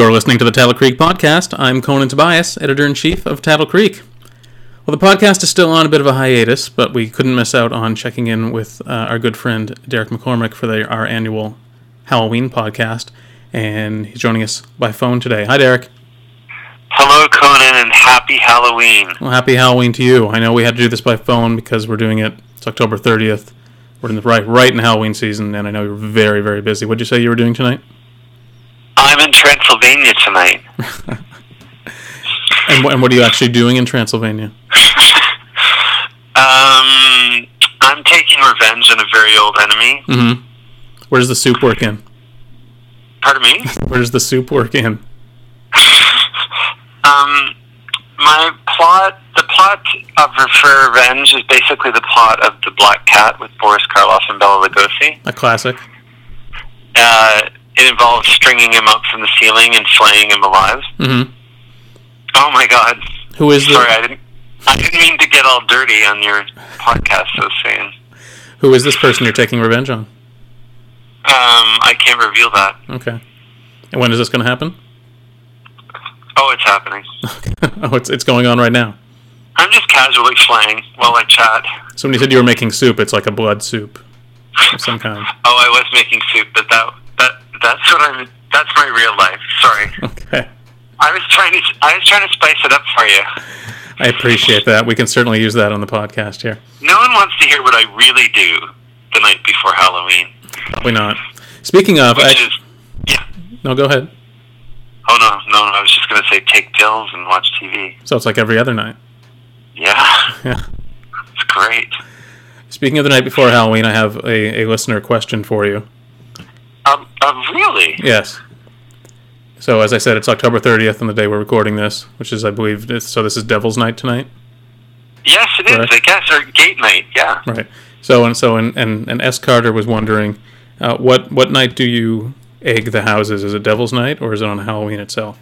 You're listening to the Tattle Creek Podcast. I'm Conan Tobias, Editor-in-Chief of Tattle Creek. Well, the podcast is still on a bit of a hiatus, but we couldn't miss out on checking in with our good friend Derek McCormick for our annual Halloween podcast, and he's joining us by phone today. Hi, Derek. Hello, Conan, and happy Halloween. Well, happy Halloween to you. I know we had to do this by phone because we're doing it. It's October 30th. We're in the right in Halloween season, and I know you're very, very busy. What did you say you were doing tonight? I'm in Transylvania tonight. and what are you actually doing in Transylvania? I'm taking revenge on a very old enemy. Mm-hmm. Where does the soup work in? Pardon me? Where does the soup work in? The plot of Refer Revenge is basically the plot of The Black Cat with Boris Karloff and Bela Lugosi. A classic. It involves stringing him up from the ceiling and slaying him alive. Mm-hmm. Oh my God! Who is? Sorry, I didn't mean to get all dirty on your podcast. So soon. Who is this person you're taking revenge on? I can't reveal that. Okay. And when is this going to happen? Oh, it's happening. Oh, it's going on right now. I'm just casually slaying while I chat. Somebody said you were making soup. It's like a blood soup of some kind. Oh, I was making soup, but that's my real life. Sorry. Okay. I was trying to spice it up for you. I appreciate that. We can certainly use that on the podcast here. No one wants to hear what I really do the night before Halloween. Probably not. Speaking of, yeah. No, go ahead. Oh no! I was just going to say take pills and watch TV. So it's like every other night. Yeah. It's great. Speaking of the night before Halloween, I have a listener question for you. Really? Yes. So, as I said, it's October 30th on the day we're recording this, which is, I believe, so this is Devil's Night tonight? Yes, it is, right? I guess, or Gate Night, yeah. Right. So, S. Carter was wondering, what night do you egg the houses? Is it Devil's Night, or is it on Halloween itself?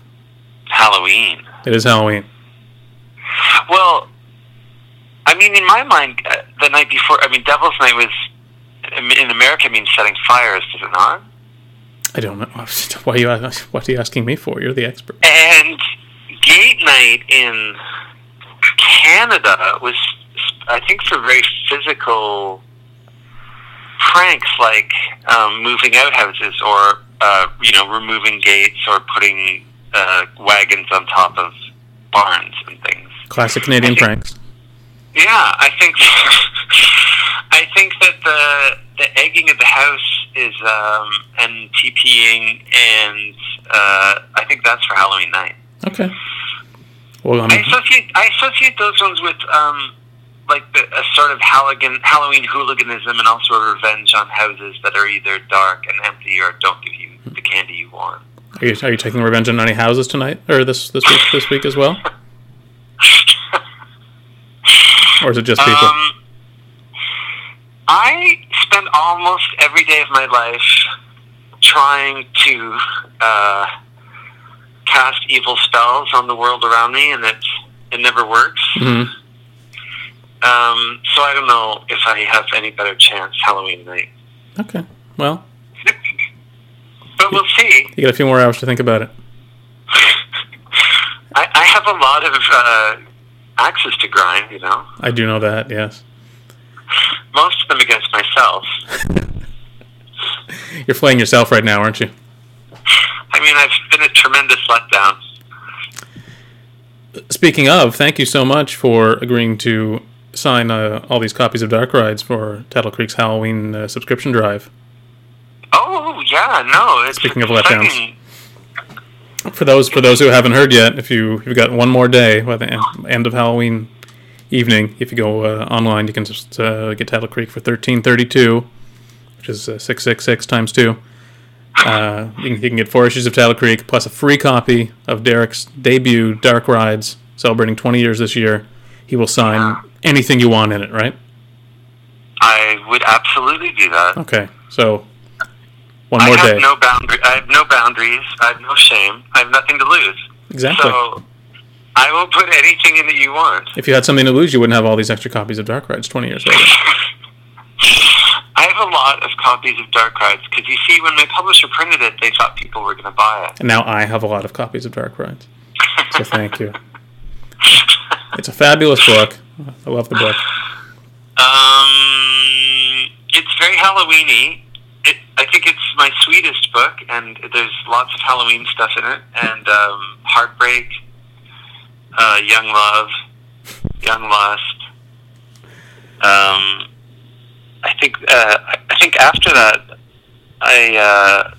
Halloween. It is Halloween. Well, I mean, in my mind, the night before, I mean, Devil's Night was, in America, means setting fires, does it not? I don't know. What are you asking me for? You're the expert. And Gate Night in Canada was, I think, for very physical pranks like moving out houses or, removing gates or putting wagons on top of barns and things. Classic Canadian pranks. Yeah, I think that the egging of the house is and TPing, and I think that's for Halloween night. Okay. Well, I associate those ones with a sort of Halloween hooliganism, and also a revenge on houses that are either dark and empty or don't give you the candy you want. Are you taking revenge on any houses tonight or this week as well? Or is it just people? I spend almost every day of my life trying to cast evil spells on the world around me, and it never works. Mm-hmm. So I don't know if I have any better chance Halloween night. Okay, well. But we'll see. You got a few more hours to think about it. I have a lot of axes to grind, you know? I do know that, yes. Most of them against myself. You're flaying yourself right now, aren't you? I mean, I've been a tremendous letdown. Speaking of, thank you so much for agreeing to sign all these copies of Dark Rides for Tattle Creek's Halloween subscription drive. Oh, yeah, no. Speaking of letdowns. For those who haven't heard yet, if you've got one more day by the end of Halloween evening, if you go online, you can just get Tattle Creek for $13.32, which is 666 times 2. You can get 4 issues of Tattle Creek, plus a free copy of Derek's debut, Dark Rides, celebrating 20 years this year. He will sign anything you want in it, right? I would absolutely do that. Okay, so one more day. I have no boundaries. I have no shame. I have nothing to lose. Exactly. So I will put anything in that you want. If you had something to lose, you wouldn't have all these extra copies of Dark Rides 20 years later. I have a lot of copies of Dark Rides, because you see, when my publisher printed it, they thought people were going to buy it. And now I have a lot of copies of Dark Rides. So thank you. It's a fabulous book. I love the book. It's very Halloween-y. I think it's my sweetest book, and there's lots of Halloween stuff in it, and heartbreak, young love, young lust. I think after that, I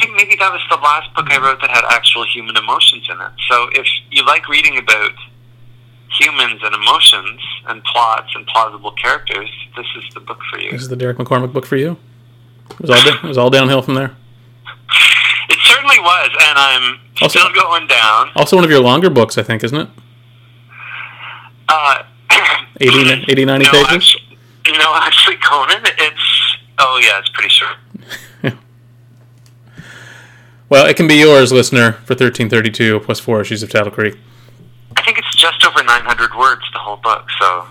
think maybe that was the last book I wrote that had actual human emotions in it. So if you like reading about humans and emotions and plots and plausible characters, this is the book for you. This is the Derek McCormick book for you. It was all downhill from there. It certainly was, and I'm also, still going down. Also one of your longer books, I think, isn't it? 80, 90 pages? Actually, Conan, it's pretty short. Well, it can be yours, listener, for 1332 plus 4 issues of Tattle Creek. I think it's just over 900 words, the whole book, so...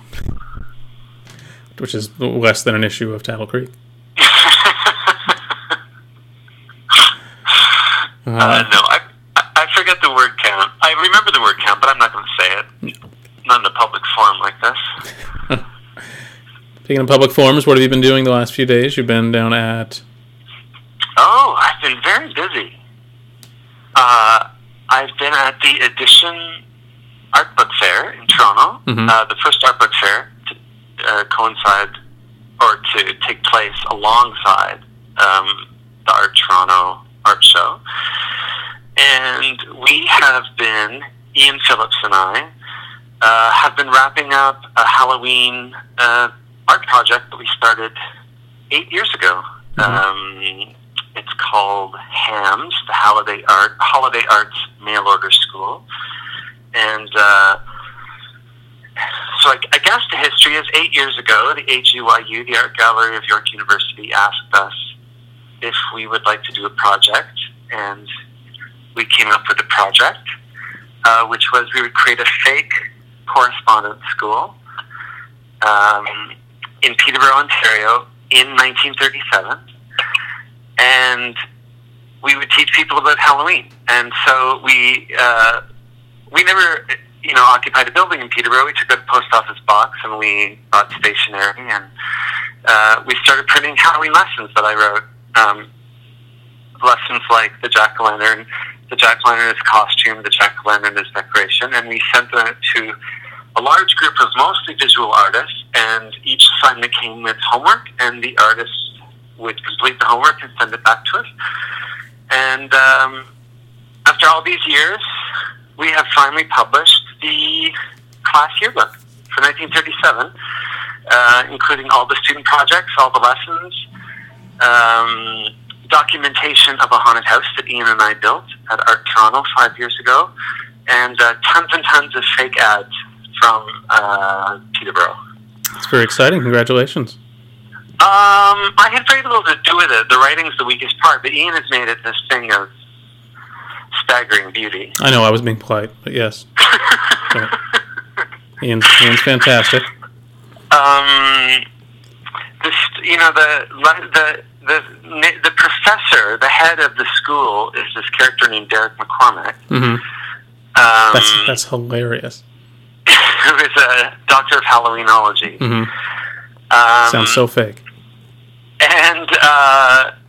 Which is less than an issue of Tattle Creek. No, I forget the word count. I remember the word count, but I'm not going to say it. Not in a public forum like this. Speaking of public forums, what have you been doing the last few days? You've been down at... Oh, I've been very busy. I've been at the Edition Art Book Fair in Toronto. Mm-hmm. The first art book fair to coincide or to take place alongside the Art Toronto art show. And we have been, Ian Phillips and I, have been wrapping up a Halloween art project that we started 8 years ago. Mm-hmm. It's called HAMS, the Holiday Arts Mail Order School. And so I guess the history is 8 years ago, the AGYU, the Art Gallery of York University, asked us if we would like to do a project. And we came up with a project, which was we would create a fake correspondence school in Peterborough, Ontario, in 1937, and we would teach people about Halloween. And so we never, occupied a building in Peterborough. We took out a post office box and we bought stationery, and we started printing Halloween lessons that I wrote. Lessons like the jack-o'-lantern. The jack-o'-lantern is costume, the jack-o'-lantern is decoration, and we sent them to a large group of mostly visual artists, and each assignment came with homework, and the artists would complete the homework and send it back to us. And after all these years, we have finally published the class yearbook for 1937, including all the student projects, all the lessons, documentation of a haunted house that Ian and I built at Art Toronto 5 years ago, and tons of fake ads from Peterborough. It's very exciting. Congratulations. I had very little to do with it. The writing's the weakest part, but Ian has made it this thing of staggering beauty. I know, I was being polite, but yes. Right. Ian's fantastic. The professor, the head of the school, is this character named Derek McCormick. Mm-hmm. That's hilarious. Who is a doctor of Halloweenology. Mm-hmm. Sounds so fake. And,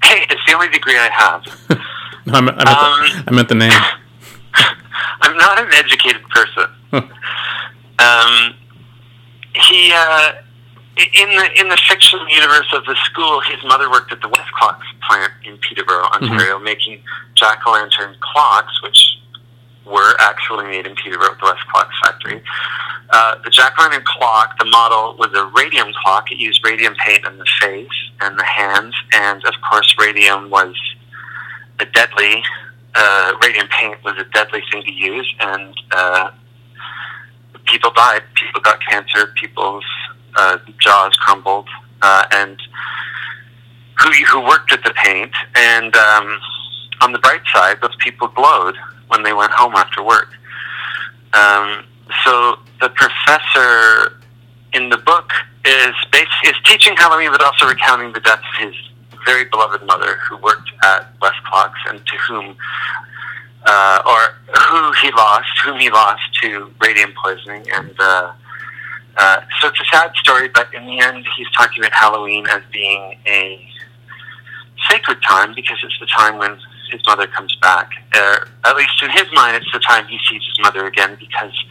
hey, it's the only degree I have. No, I meant the name. I'm not an educated person. He... In the fictional universe of the school, his mother worked at the Westclox plant in Peterborough, Ontario, mm-hmm. making jack-o'-lantern clocks, which were actually made in Peterborough at the Westclox factory. The jack-o'-lantern clock, the model was a radium clock. It used radium paint on the face and the hands, and of course, radium paint was a deadly thing to use, and people died. People got cancer. People's jaws crumbled, and who worked at the paint, and on the bright side, those people glowed when they went home after work. So the professor in the book is teaching Halloween, but also recounting the death of his very beloved mother, who worked at Westclox and to whom, whom he lost to radium poisoning. And so it's a sad story, but in the end, he's talking about Halloween as being a sacred time because it's the time when his mother comes back. At least in his mind, it's the time he sees his mother again because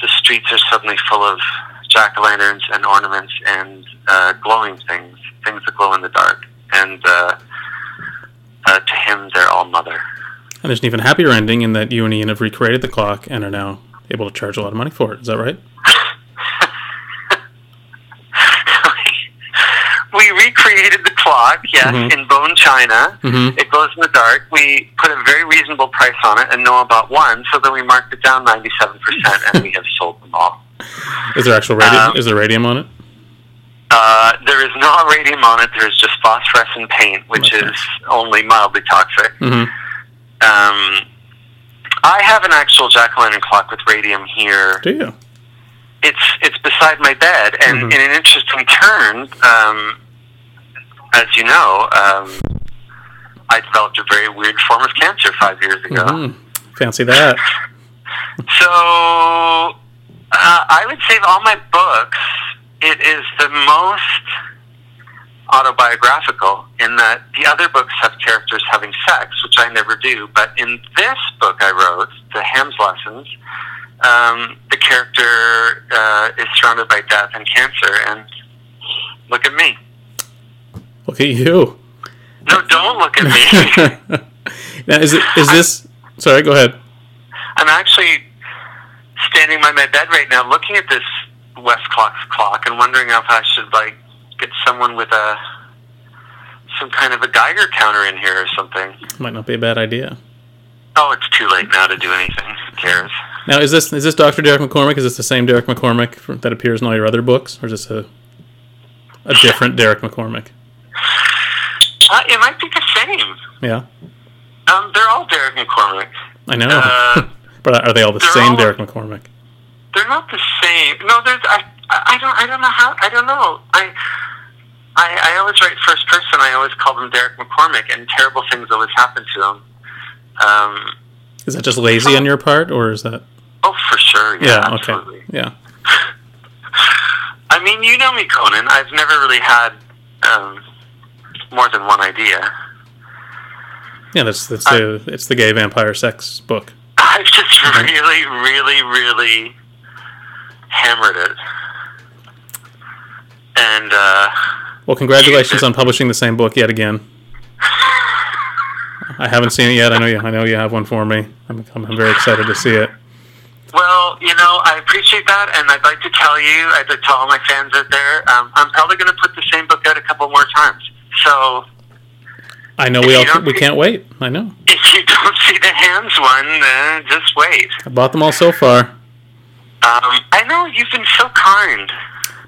the streets are suddenly full of jack-o'-lanterns and ornaments and glowing things, things that glow in the dark. And to him, they're all mother. And there's an even happier ending in that you and Ian have recreated the clock and are now able to charge a lot of money for it. Is that right? We recreated the clock, yes, mm-hmm. in bone china. Mm-hmm. It glows in the dark. We put a very reasonable price on it, and Noah bought one, so then we marked it down 97%, and we have sold them all. Is there actual radium? Is there radium on it? There is not radium on it. There's just phosphorescent paint, which is only mildly toxic. Mm-hmm. I have an actual jack-o'-lantern clock with radium here. Do you? It's beside my bed, and mm-hmm. in an interesting turn, as you know, I developed a very weird form of cancer 5 years ago. Mm-hmm. Fancy that. So, I would say of all my books, it is the most autobiographical in that the other books have characters having sex, which I never do, but in this book I wrote, The Ham's Lessons, the character is surrounded by death and cancer, and look at me. Look at you. No, don't look at me. Now, sorry, go ahead. I'm actually standing by my bed right now looking at this Westclox clock and wondering if I should, like, get someone with some kind of a Geiger counter in here or something. Might not be a bad idea. Oh, it's too late now to do anything. Who cares? Now, is this Dr. Derek McCormick? Is this the same Derek McCormick that appears in all your other books? Or is this a different Derek McCormick? It might be the same. Yeah? They're all Derek McCormick. I know. But are they all the same Derek McCormick? They're not the same. No, I don't know. I always write first person. I always call them Derek McCormick, and terrible things always happen to them. Is that just lazy on your part, or is that... Oh, for sure, yeah absolutely. Okay. Yeah. I mean, you know me, Conan. I've never really had more than one idea. Yeah, it's the gay vampire sex book. I've just really, really, really hammered it. And, well, congratulations on publishing the same book yet again. I haven't seen it yet. I know you have one for me. I'm very excited to see it. Well, you know, I appreciate that, and I'd like to tell all my fans out there, I'm probably going to put the same book out a couple more times. So I know we can't wait. I know. If you don't see the hands one, then just wait. I bought them all so far. I know, you've been so kind.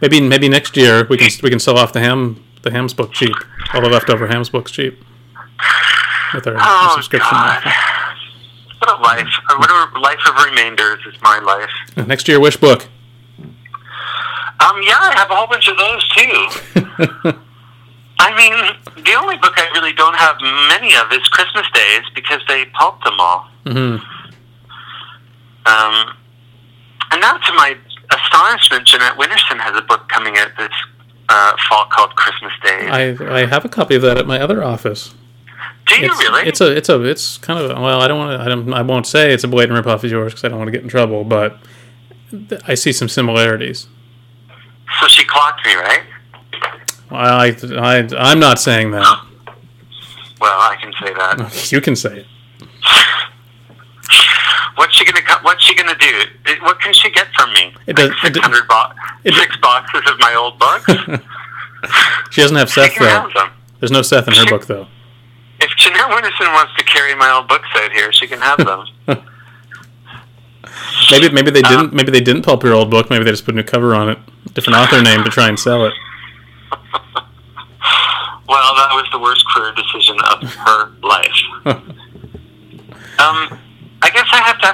Maybe next year we can sell off the Ham's book cheap. All the leftover Ham's books cheap. With our subscription. God. What a life. What a life of remainders is my life. Next to your wish book. Yeah, I have a whole bunch of those too. I mean, the only book I really don't have many of is Christmas Days because they pulped them all. Mm-hmm. And now to my astonishment, Jeanette Winterson has a book coming out this fall called Christmas Days. I have a copy of that at my other office. Do you really? It's kind of, well, I won't say it's a blatant ripoff of yours because I don't want to get in trouble, but I see some similarities. So she clocked me, right? Well, I'm not saying that. Well, I can say that. You can say it. What's she gonna do? What can she get from me? Six boxes of my old books. She doesn't have Seth though. There's no Seth in her book though. If Jeanette Winterson wants to carry my old books out here, she can have them. Maybe they didn't. Maybe they didn't pulp your old book. Maybe they just put a new cover on it, different author name to try and sell it. Well, that was the worst career decision of her life. I guess I have to.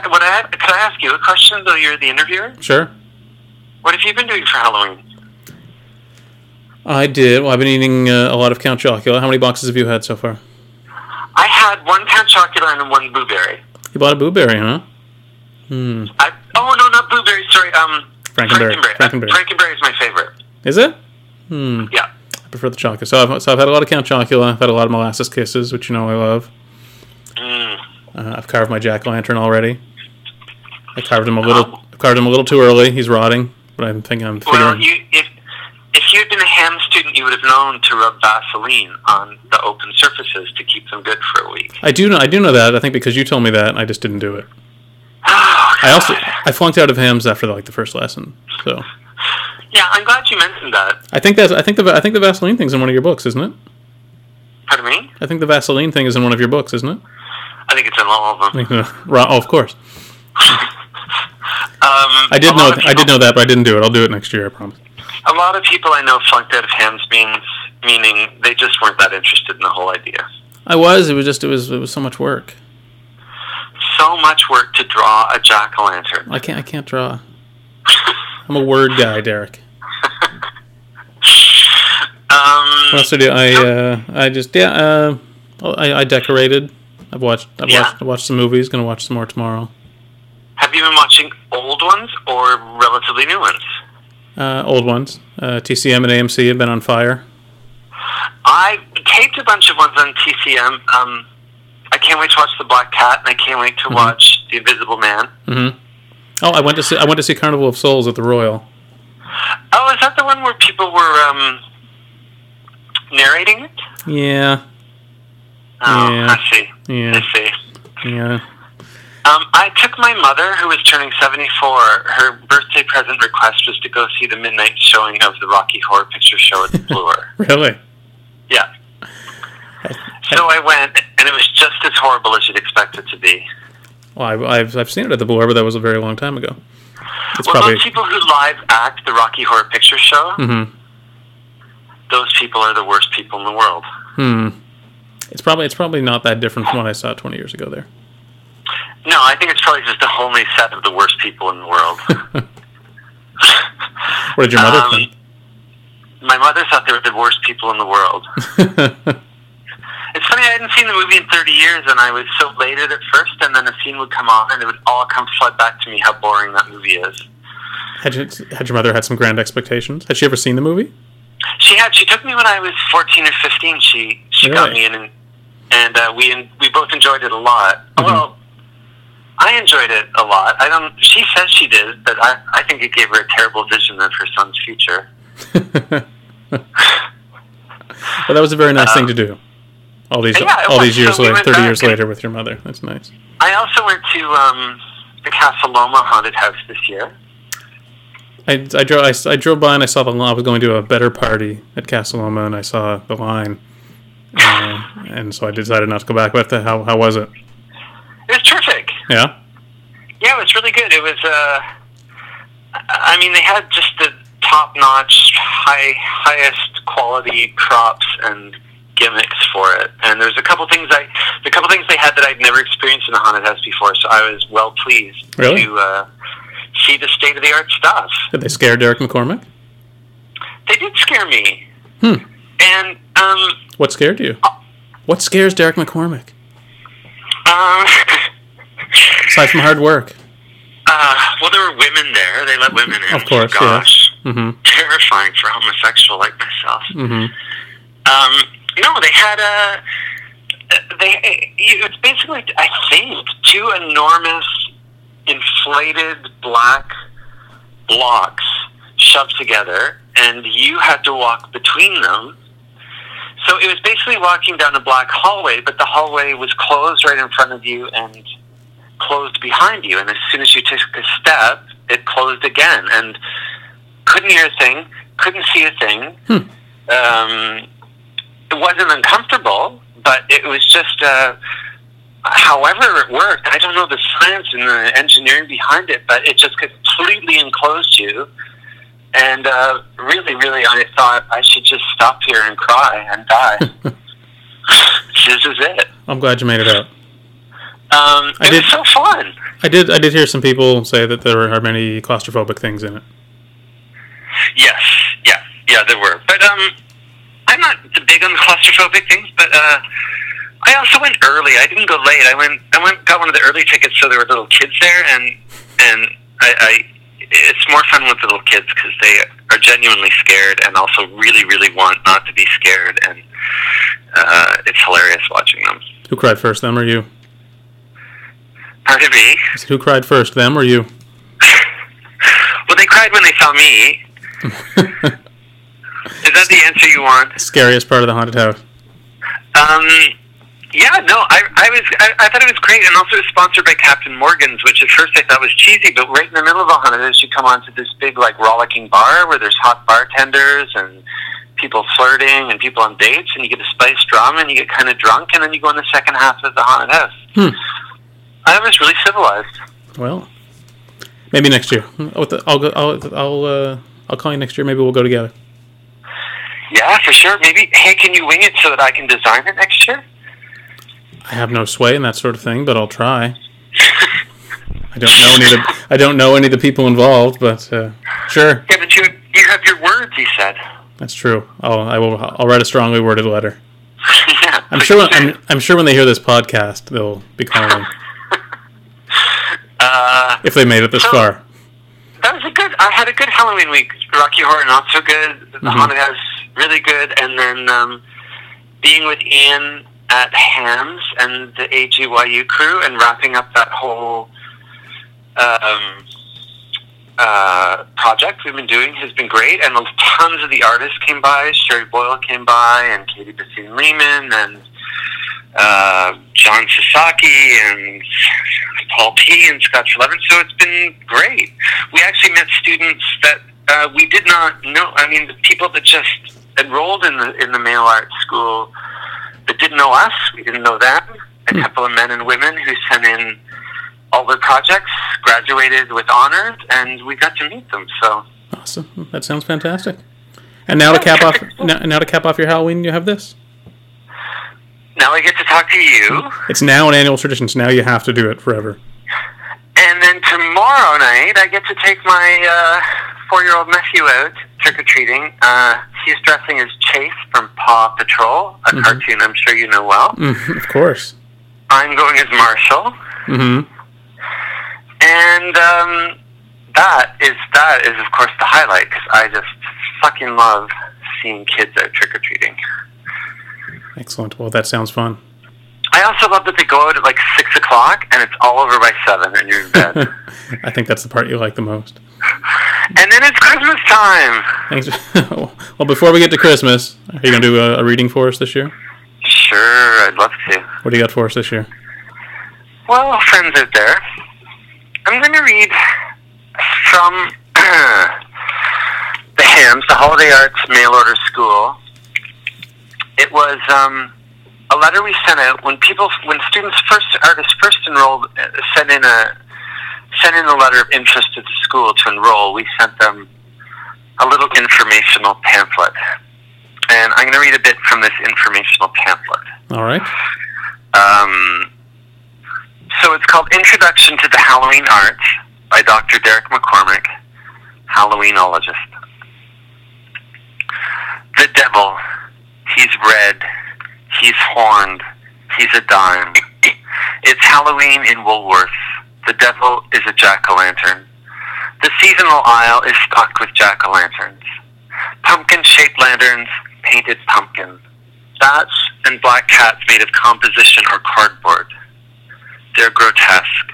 Could I ask you a question though? You're the interviewer. Sure. What have you been doing for Halloween? I did. Well, I've been eating a lot of Count Chocula. How many boxes have you had so far? I had one Count Chocula and one blueberry. You bought a blueberry, huh? Hmm. No, not blueberry. Sorry. Frankenberry. Frankenberry is my favorite. Is it? Hmm. Yeah. I prefer the chocolate. So I've had a lot of Count Chocula. I've had a lot of Molasses Kisses, which you know I love. Mm. I've carved my jack-o'-lantern already. I carved him a little too early. He's rotting, but I'm figuring. If you'd been a ham student, you would have known to rub Vaseline on the open surfaces to keep them good for a week. I do know that. I think because you told me that, I just didn't do it. Oh, I flunked out of hams after the first lesson. So. Yeah, I'm glad you mentioned that. I think the Vaseline thing's in one of your books, isn't it? Pardon me? I think the Vaseline thing is in one of your books, isn't it? I think it's in all of them. Oh, of course. I did know that, but I didn't do it. I'll do it next year, I promise. A lot of people I know flunked out of hams meaning they just weren't that interested in the whole idea. It was so much work. So much work to draw a jack-o'-lantern. I can't draw. I'm a word guy, Derek. What else did I do? I decorated. I've watched some movies. Going to watch some more tomorrow. Have you been watching old ones or relatively new ones? Old ones. TCM and AMC have been on fire. I taped a bunch of ones on TCM. I can't wait to watch The Black Cat, and I can't wait to watch The Invisible Man. Mm-hmm. Oh, I went to see Carnival of Souls at the Royal. Oh, is that the one where people were narrating it? Yeah. Oh, yeah. I see. Yeah. I took my mother, who was turning 74. Her birthday present request was to go see the midnight showing of the Rocky Horror Picture Show at the Bloor. Really? Yeah. So I went, and it was just as horrible as you'd expect it to be. Well, I've seen it at the Bloor, but that was a very long time ago. Those people who live act the Rocky Horror Picture Show, those people are the worst people in the world. Hmm. It's probably not that different from what I saw 20 years ago there. No, I think it's probably just a whole new set of the worst people in the world. What did your mother think? My mother thought they were the worst people in the world. It's funny, I hadn't seen the movie in 30 years, and I was so elated at first, and then a scene would come on, and it would all come flood back to me how boring that movie is. Had your mother had some grand expectations? Had she ever seen the movie? She had. She took me when I was 14 or 15. She really? Got me in, and we both enjoyed it a lot. Mm-hmm. Well, I enjoyed it a lot. She says she did, but I think it gave her a terrible vision of her son's future. Well, that was a very nice thing to do. All these years later, 30 years later with your mother. That's nice. I also went to the Casa Loma haunted house this year. I drove by and I saw the line. I was going to a better party at Casa Loma and I saw the line. And so I decided not to go back. But how was it? It was terrific. Yeah? Yeah, it was really good. It was, they had just the top-notch, highest quality props and gimmicks for it, and there's a couple things they had that I'd never experienced in a haunted house before, so I was well pleased to see the state of the art stuff. Did they scare Derek McCormick? They did scare me. Hmm. And what scared you? What scares Derek McCormick? Aside from hard work. Well, there were women there. They let women in. Of course, gosh, yeah. Mm-hmm. Terrifying for a homosexual like myself. Mm-hmm. No, they had it's basically, I think, two enormous, inflated black blocks shoved together, and you had to walk between them. So it was basically walking down a black hallway, but the hallway was closed right in front of you and closed behind you, and as soon as you took a step, it closed again, and couldn't hear a thing, couldn't see a thing. It wasn't uncomfortable, but it was just, however it worked, I don't know the science and the engineering behind it, but it just completely enclosed you. And really, really, I thought I should just stop here and cry and die. This is it. I'm glad you made it out. It was so fun. I did hear some people say that there are many claustrophobic things in it. Yes, yeah, there were. But I'm not big on the claustrophobic things, but I also went early. I didn't go late. I got one of the early tickets, so there were little kids there, and it's more fun with the little kids because they are genuinely scared and also really, really want not to be scared, and it's hilarious watching them. Who cried first, them or you? Pardon me? Who cried first, them or you? Well, they cried when they saw me. Is that the answer you want? Scariest part of the haunted house. I thought it was great, and also it was sponsored by Captain Morgan's, which at first I thought was cheesy, but right in the middle of the haunted house, you come onto this big, rollicking bar where there's hot bartenders and people flirting and people on dates, and you get a spiced drama, and you get kind of drunk, and then you go in the second half of the haunted house. I was really civilized. Well, maybe next year. I'll call you next year. Maybe we'll go together. Yeah, for sure. Maybe. Hey, can you wing it so that I can design it next year? I have no sway in that sort of thing, but I'll try. I don't know any of the people involved, but sure. Yeah, but you have your words. He said. That's true. I'll write a strongly worded letter. Yeah, I'm sure when they hear this podcast, they'll be calling. If they made it this far. That was I had a good Halloween week. Rocky Horror, not so good. The Haunted House, really good. And then being with Ian at Hams and the AGYU crew and wrapping up that whole project we've been doing has been great. And tons of the artists came by. Sherry Boyle came by and Katie Basine Lehman and John Sasaki and Paul P. and Scott Trelevan, so it's been great. We actually met students that we did not know. I mean, the people that just enrolled in the mail art school that didn't know us, we didn't know them. A couple of men and women who sent in all their projects, graduated with honors, and we got to meet them. So awesome! That sounds fantastic. And now to cap off your Halloween, you have this. Now I get to talk to you. It's now an annual tradition, so now you have to do it forever. And then tomorrow night, I get to take my 4-year-old nephew out trick-or-treating. He's dressing as Chase from Paw Patrol, a cartoon I'm sure you know well. Of course. I'm going as Marshall. And that is, of course, the highlight, because I just fucking love seeing kids out trick-or-treating. Excellent. Well, that sounds fun. I also love that they go out at 6 o'clock and it's all over by 7 and you're in bed. I think that's the part you like the most. And then it's Christmas time. Thanks. Well, before we get to Christmas, are you going to do a reading for us this year? Sure, I'd love to. What do you got for us this year? Well, friends out there, I'm going to read from the Hams, the Holiday Arts Mail Order School. It was a letter we sent out when artists first enrolled, sent in a letter of interest to the school to enroll. We sent them a little informational pamphlet, and I'm going to read a bit from this informational pamphlet. All right. So it's called "Introduction to the Halloween Arts" by Dr. Derek McCormick, Halloweenologist. The devil. He's red, he's horned, he's a dime. It's Halloween in Woolworth. The devil is a jack-o'-lantern. The seasonal aisle is stocked with jack-o'-lanterns. Pumpkin-shaped lanterns, painted pumpkin. Bats and black cats made of composition or cardboard. They're grotesque.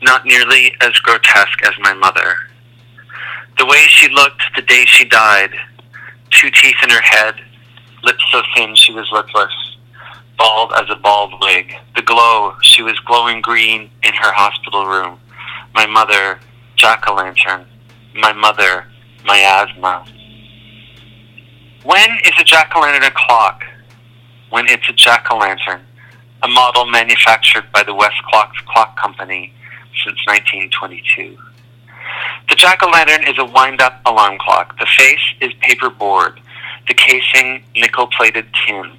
Not nearly as grotesque as my mother. The way she looked the day she died. 2 teeth in her head. Lips so thin she was lipless, bald as a bald wig. The glow, she was glowing green in her hospital room. My mother, jack-o'-lantern. My mother, miasma. When is a jack-o'-lantern a clock? When it's a jack-o'-lantern, a model manufactured by the Westclox Clock Company since 1922. The jack-o'-lantern is a wind-up alarm clock. The face is paperboard. The casing, nickel-plated tin.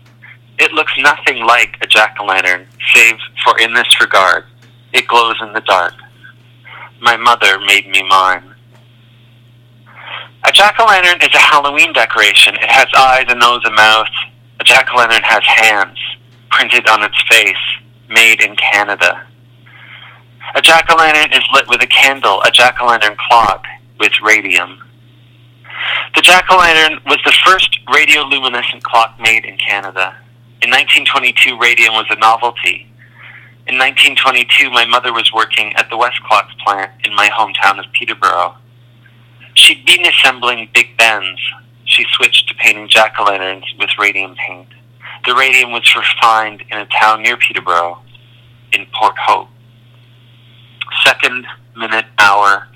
It looks nothing like a jack-o'-lantern, save for in this regard. It glows in the dark. My mother made me mine. A jack-o'-lantern is a Halloween decoration. It has eyes, a nose, a mouth. A jack-o'-lantern has hands printed on its face, made in Canada. A jack-o'-lantern is lit with a candle, a jack-o'-lantern clock with radium. The jack-o'-lantern was the first radioluminescent clock made in Canada. In 1922, radium was a novelty. In 1922, my mother was working at the Westclox plant in my hometown of Peterborough. She'd been assembling Big Bens. She switched to painting jack-o'-lanterns with radium paint. The radium was refined in a town near Peterborough, in Port Hope. Second, minute, hour.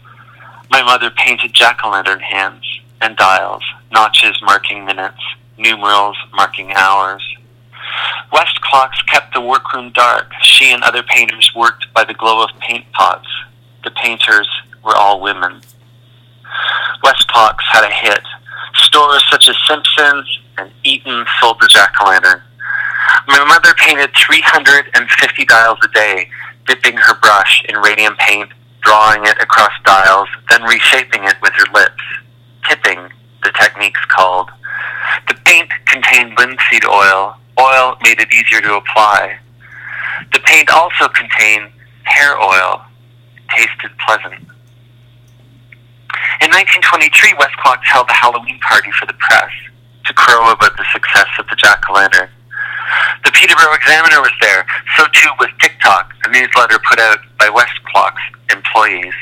My mother painted jack-o'-lantern hands and dials, notches marking minutes, numerals marking hours. Westclox kept the workroom dark. She and other painters worked by the glow of paint pots. The painters were all women. Westclox had a hit. Stores such as Simpson's and Eaton sold the jack-o'-lantern. My mother painted 350 dials a day, dipping her brush in radium paint, drawing it across dials, then reshaping it with her lips. Tipping, the technique's called. The paint contained linseed oil. Oil made it easier to apply. The paint also contained hair oil. It tasted pleasant. In 1923, Westclox held a Halloween party for the press to crow about the success of the jack-o'-lantern. The Peterborough Examiner was there, so too was Tick Tock, a newsletter put out by Westclox employees.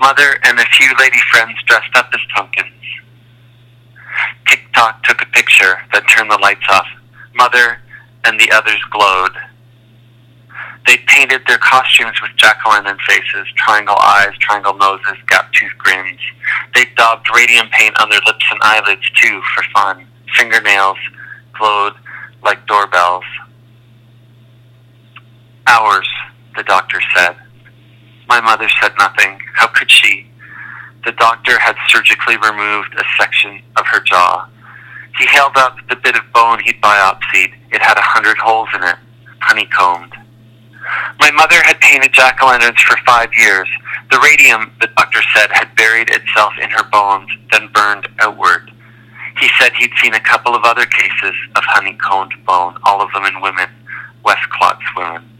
Mother and a few lady friends dressed up as pumpkins. Tick Tock took a picture, then turned the lights off. Mother and the others glowed. They painted their costumes with jack-o'-lantern faces, triangle eyes, triangle noses, gap-toothed grins. They daubed radium paint on their lips and eyelids, too, for fun. Fingernails glowed like doorbells. Hours, the doctor said. My mother said nothing. How could she? The doctor had surgically removed a section of her jaw. He held up the bit of bone he'd biopsied. It had 100 holes in it, honeycombed. My mother had painted jack-o'-lanterns for 5 years. The radium, the doctor said, had buried itself in her bones, then burned outward. He said he'd seen a couple of other cases of honeycombed bone, all of them in women, Westclox women.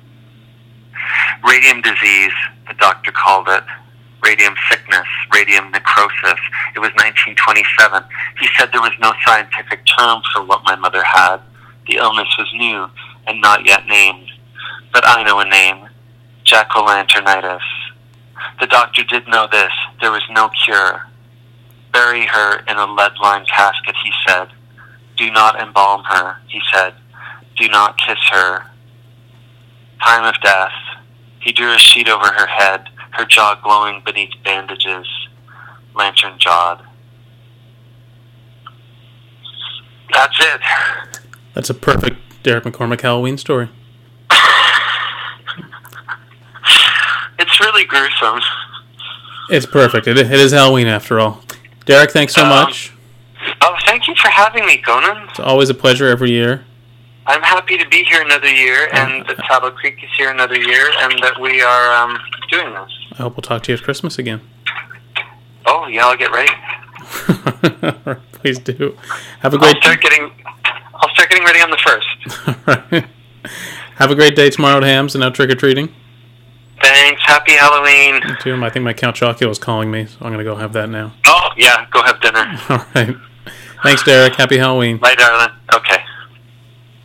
Radium disease, the doctor called it. Radium sickness, radium necrosis. It was 1927. He said there was no scientific term for what my mother had. The illness was new and not yet named. But I know a name, jack-o'-lanternitis. The doctor did know this. There was no cure. Bury her in a lead-lined casket, he said. Do not embalm her, he said. Do not kiss her. Time of death. He drew a sheet over her head, her jaw glowing beneath bandages, lantern-jawed. That's it. That's a perfect Derek McCormick Halloween story. It's really gruesome. It's perfect. It is Halloween after all. Derek, thanks so much. Oh, thank you for having me, Conan. It's always a pleasure every year. I'm happy to be here another year, and that Tattle Creek is here another year, and that we are doing this. I hope we'll talk to you at Christmas again. Oh, yeah, I'll get ready. Please do. Have a great day. I'll start getting ready on the 1st. All right. Have a great day tomorrow at Hams and out trick-or-treating. Thanks. Happy Halloween. You too. I think my Count Chocula is calling me, so I'm going to go have that now. Oh, yeah. Go have dinner. All right. Thanks, Derek. Happy Halloween. Bye, darling. Okay.